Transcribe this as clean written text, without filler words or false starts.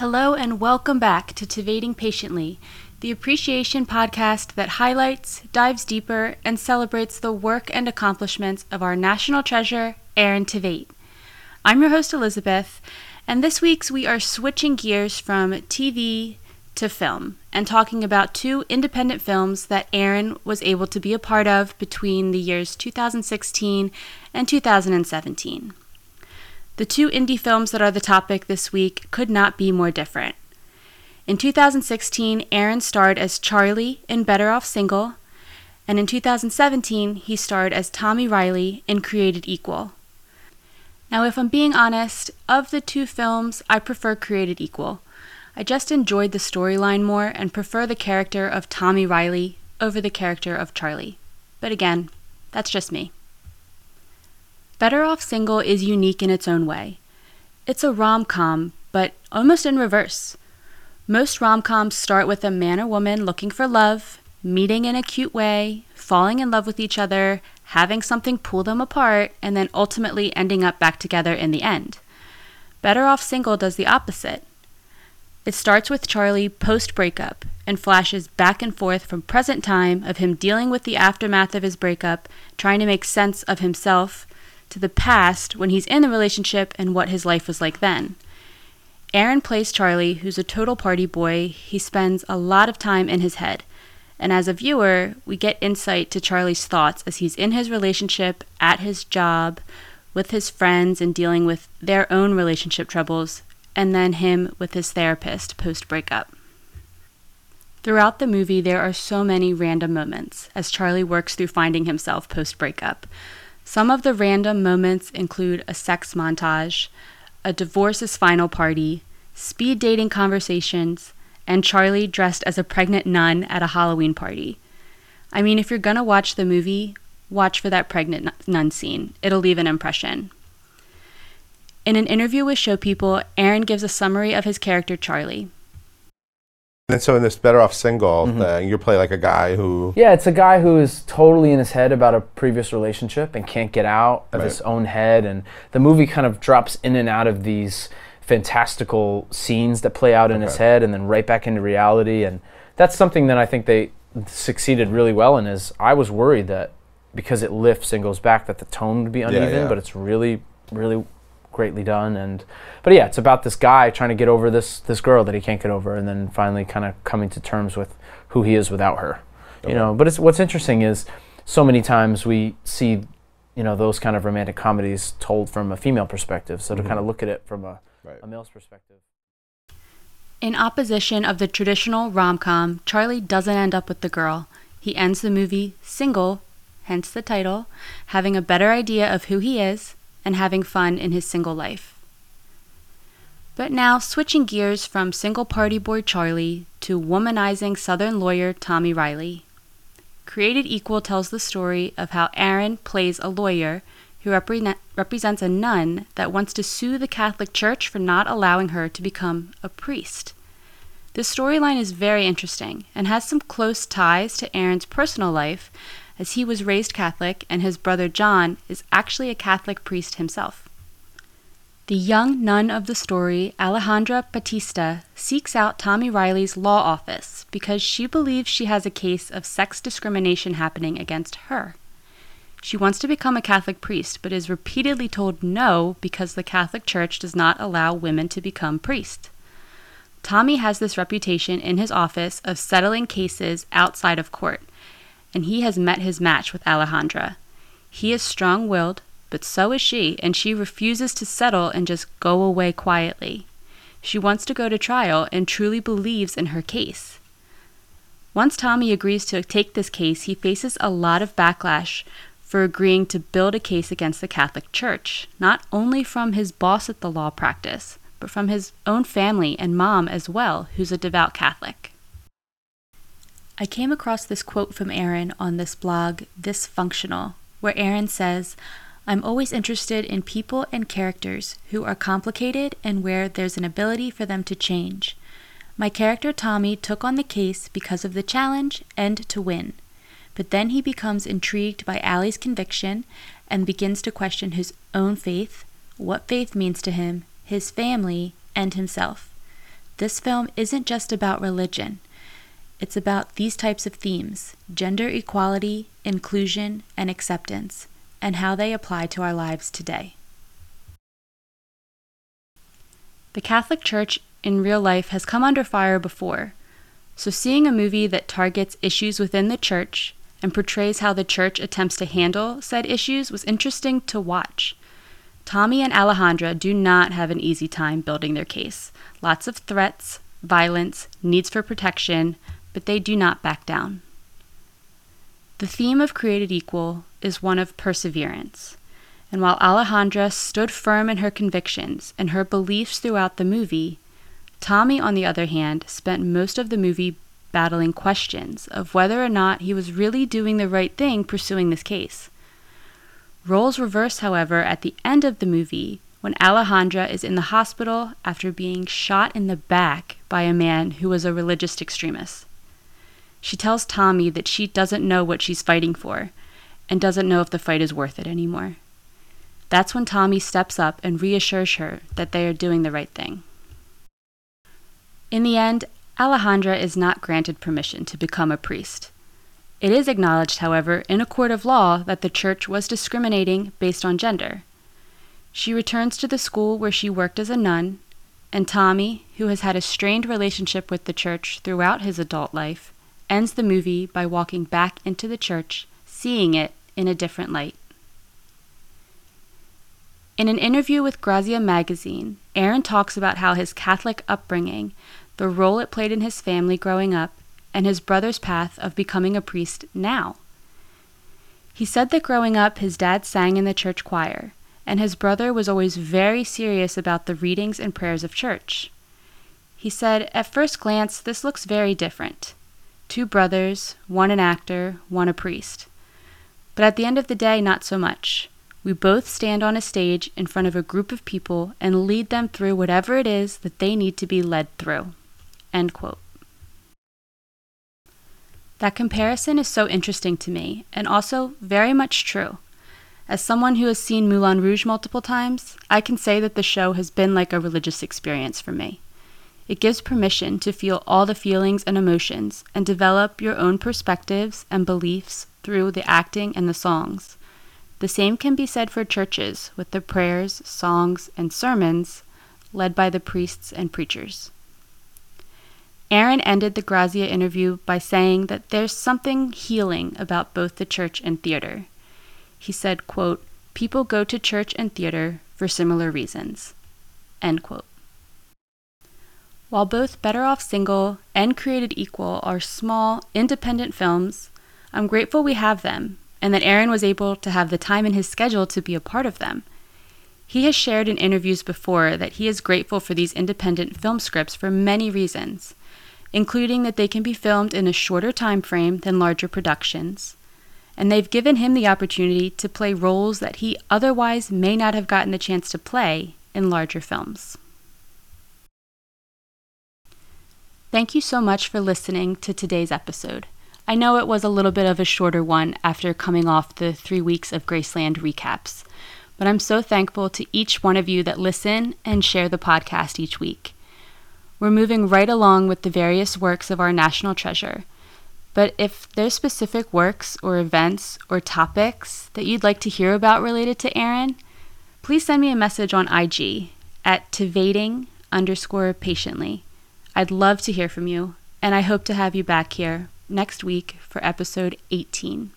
Hello and welcome back to Tveiting Patiently, the appreciation podcast that highlights, dives deeper, and celebrates the work and accomplishments of our national treasure, Aaron Tveit. I'm your host, Elizabeth, and this week's we are switching gears from TV to film and talking about two independent films that Aaron was able to be a part of between the years 2016 and 2017. The two indie films that are the topic this week could not be more different. In 2016, Aaron starred as Charlie in Better Off Single, and in 2017, he starred as Tommy Riley in Created Equal. Now, if I'm being honest, of the two films, I prefer Created Equal. I just enjoyed the storyline more and prefer the character of Tommy Riley over the character of Charlie. But again, that's just me. Better Off Single is unique in its own way. It's a rom-com, but almost in reverse. Most rom-coms start with a man or woman looking for love, meeting in a cute way, falling in love with each other, having something pull them apart, and then ultimately ending up back together in the end. Better Off Single does the opposite. It starts with Charlie post-breakup and flashes back and forth from present time of him dealing with the aftermath of his breakup, trying to make sense of himself, to the past when he's in the relationship and what his life was like then. Aaron plays Charlie, who's a total party boy. He spends a lot of time in his head. And as a viewer, we get insight to Charlie's thoughts as he's in his relationship, at his job, with his friends, and dealing with their own relationship troubles, and then him with his therapist post-breakup. Throughout the movie, there are so many random moments as Charlie works through finding himself post-breakup. Some of the random moments include a sex montage, a divorce's final party, speed dating conversations, and Charlie dressed as a pregnant nun at a Halloween party. I mean, if you're gonna watch the movie, watch for that pregnant nun scene. It'll leave an impression. In an interview with Show People, Aaron gives a summary of his character, Charlie. And so in this Better Off Single, you play like a guy who... Yeah, it's a guy who is totally in his head about a previous relationship and can't get out of his own head. And the movie kind of drops in and out of these fantastical scenes that play out in his head and then right back into reality. And that's something that I think they succeeded really well in, is I was worried that because it lifts and goes back that the tone would be uneven, but it's really, really greatly done. And but yeah, it's about this guy trying to get over this girl that he can't get over, and then finally kind of coming to terms with who he is without her. You know, but it's what's interesting is so many times we see, you know, those kind of romantic comedies told from a female perspective, so to kind of look at it from a male's perspective. In opposition of the traditional rom-com, Charlie doesn't end up with the girl. He ends the movie single, hence the title, having a better idea of who he is and having fun in his single life. But now, switching gears from single party boy Charlie to womanizing Southern lawyer Tommy Riley. Created Equal tells the story of how Aaron plays a lawyer who represents a nun that wants to sue the Catholic Church for not allowing her to become a priest. This storyline is very interesting and has some close ties to Aaron's personal life, as he was raised Catholic and his brother John is actually a Catholic priest himself. The young nun of the story, Alejandra Batista, seeks out Tommy Riley's law office because she believes she has a case of sex discrimination happening against her. She wants to become a Catholic priest but is repeatedly told no because the Catholic Church does not allow women to become priests. Tommy has this reputation in his office of settling cases outside of court, and he has met his match with Alejandra. He is strong-willed, but so is she, and she refuses to settle and just go away quietly. She wants to go to trial and truly believes in her case. Once Tommy agrees to take this case, he faces a lot of backlash for agreeing to build a case against the Catholic Church, not only from his boss at the law practice, but from his own family and mom as well, who's a devout Catholic. I came across this quote from Aaron on this blog, This Functional, where Aaron says, "I'm always interested in people and characters who are complicated and where there's an ability for them to change. My character Tommy took on the case because of the challenge and to win. But then he becomes intrigued by Allie's conviction and begins to question his own faith, what faith means to him, his family, and himself. This film isn't just about religion. It's about these types of themes, gender equality, inclusion, and acceptance, and how they apply to our lives today. The Catholic Church in real life has come under fire before, so seeing a movie that targets issues within the church and portrays how the church attempts to handle said issues was interesting to watch. Tommy and Alejandra do not have an easy time building their case. Lots of threats, violence, needs for protection, but they do not back down. The theme of Created Equal is one of perseverance, and while Alejandra stood firm in her convictions and her beliefs throughout the movie, Tommy, on the other hand, spent most of the movie battling questions of whether or not he was really doing the right thing pursuing this case. Roles reverse, however, at the end of the movie when Alejandra is in the hospital after being shot in the back by a man who was a religious extremist. She tells Tommy that she doesn't know what she's fighting for and doesn't know if the fight is worth it anymore. That's when Tommy steps up and reassures her that they are doing the right thing. In the end, Alejandra is not granted permission to become a priest. It is acknowledged, however, in a court of law that the church was discriminating based on gender. She returns to the school where she worked as a nun, and Tommy, who has had a strained relationship with the church throughout his adult life, ends the movie by walking back into the church, seeing it in a different light. In an interview with Grazia magazine, Aaron talks about how his Catholic upbringing, the role it played in his family growing up, and his brother's path of becoming a priest now. He said that growing up, his dad sang in the church choir, and his brother was always very serious about the readings and prayers of church. He said, "At first glance, this looks very different. Two brothers, one an actor, one a priest. But at the end of the day, not so much. We both stand on a stage in front of a group of people and lead them through whatever it is that they need to be led through." End quote. That comparison is so interesting to me, and also very much true. As someone who has seen Moulin Rouge multiple times, I can say that the show has been like a religious experience for me. It gives permission to feel all the feelings and emotions and develop your own perspectives and beliefs through the acting and the songs. The same can be said for churches with the prayers, songs, and sermons led by the priests and preachers. Aaron ended the Grazia interview by saying that there's something healing about both the church and theater. He said, quote, "People go to church and theater for similar reasons." End quote. While both Better Off Single and Created Equal are small, independent films, I'm grateful we have them and that Aaron was able to have the time in his schedule to be a part of them. He has shared in interviews before that he is grateful for these independent film scripts for many reasons, including that they can be filmed in a shorter time frame than larger productions, and they've given him the opportunity to play roles that he otherwise may not have gotten the chance to play in larger films. Thank you so much for listening to today's episode. I know it was a little bit of a shorter one after coming off the 3 weeks of Graceland recaps, but I'm so thankful to each one of you that listen and share the podcast each week. We're moving right along with the various works of our national treasure, but if there's specific works or events or topics that you'd like to hear about related to Aaron, please send me a message on IG at @tivating_patiently. I'd love to hear from you, and I hope to have you back here next week for episode 18.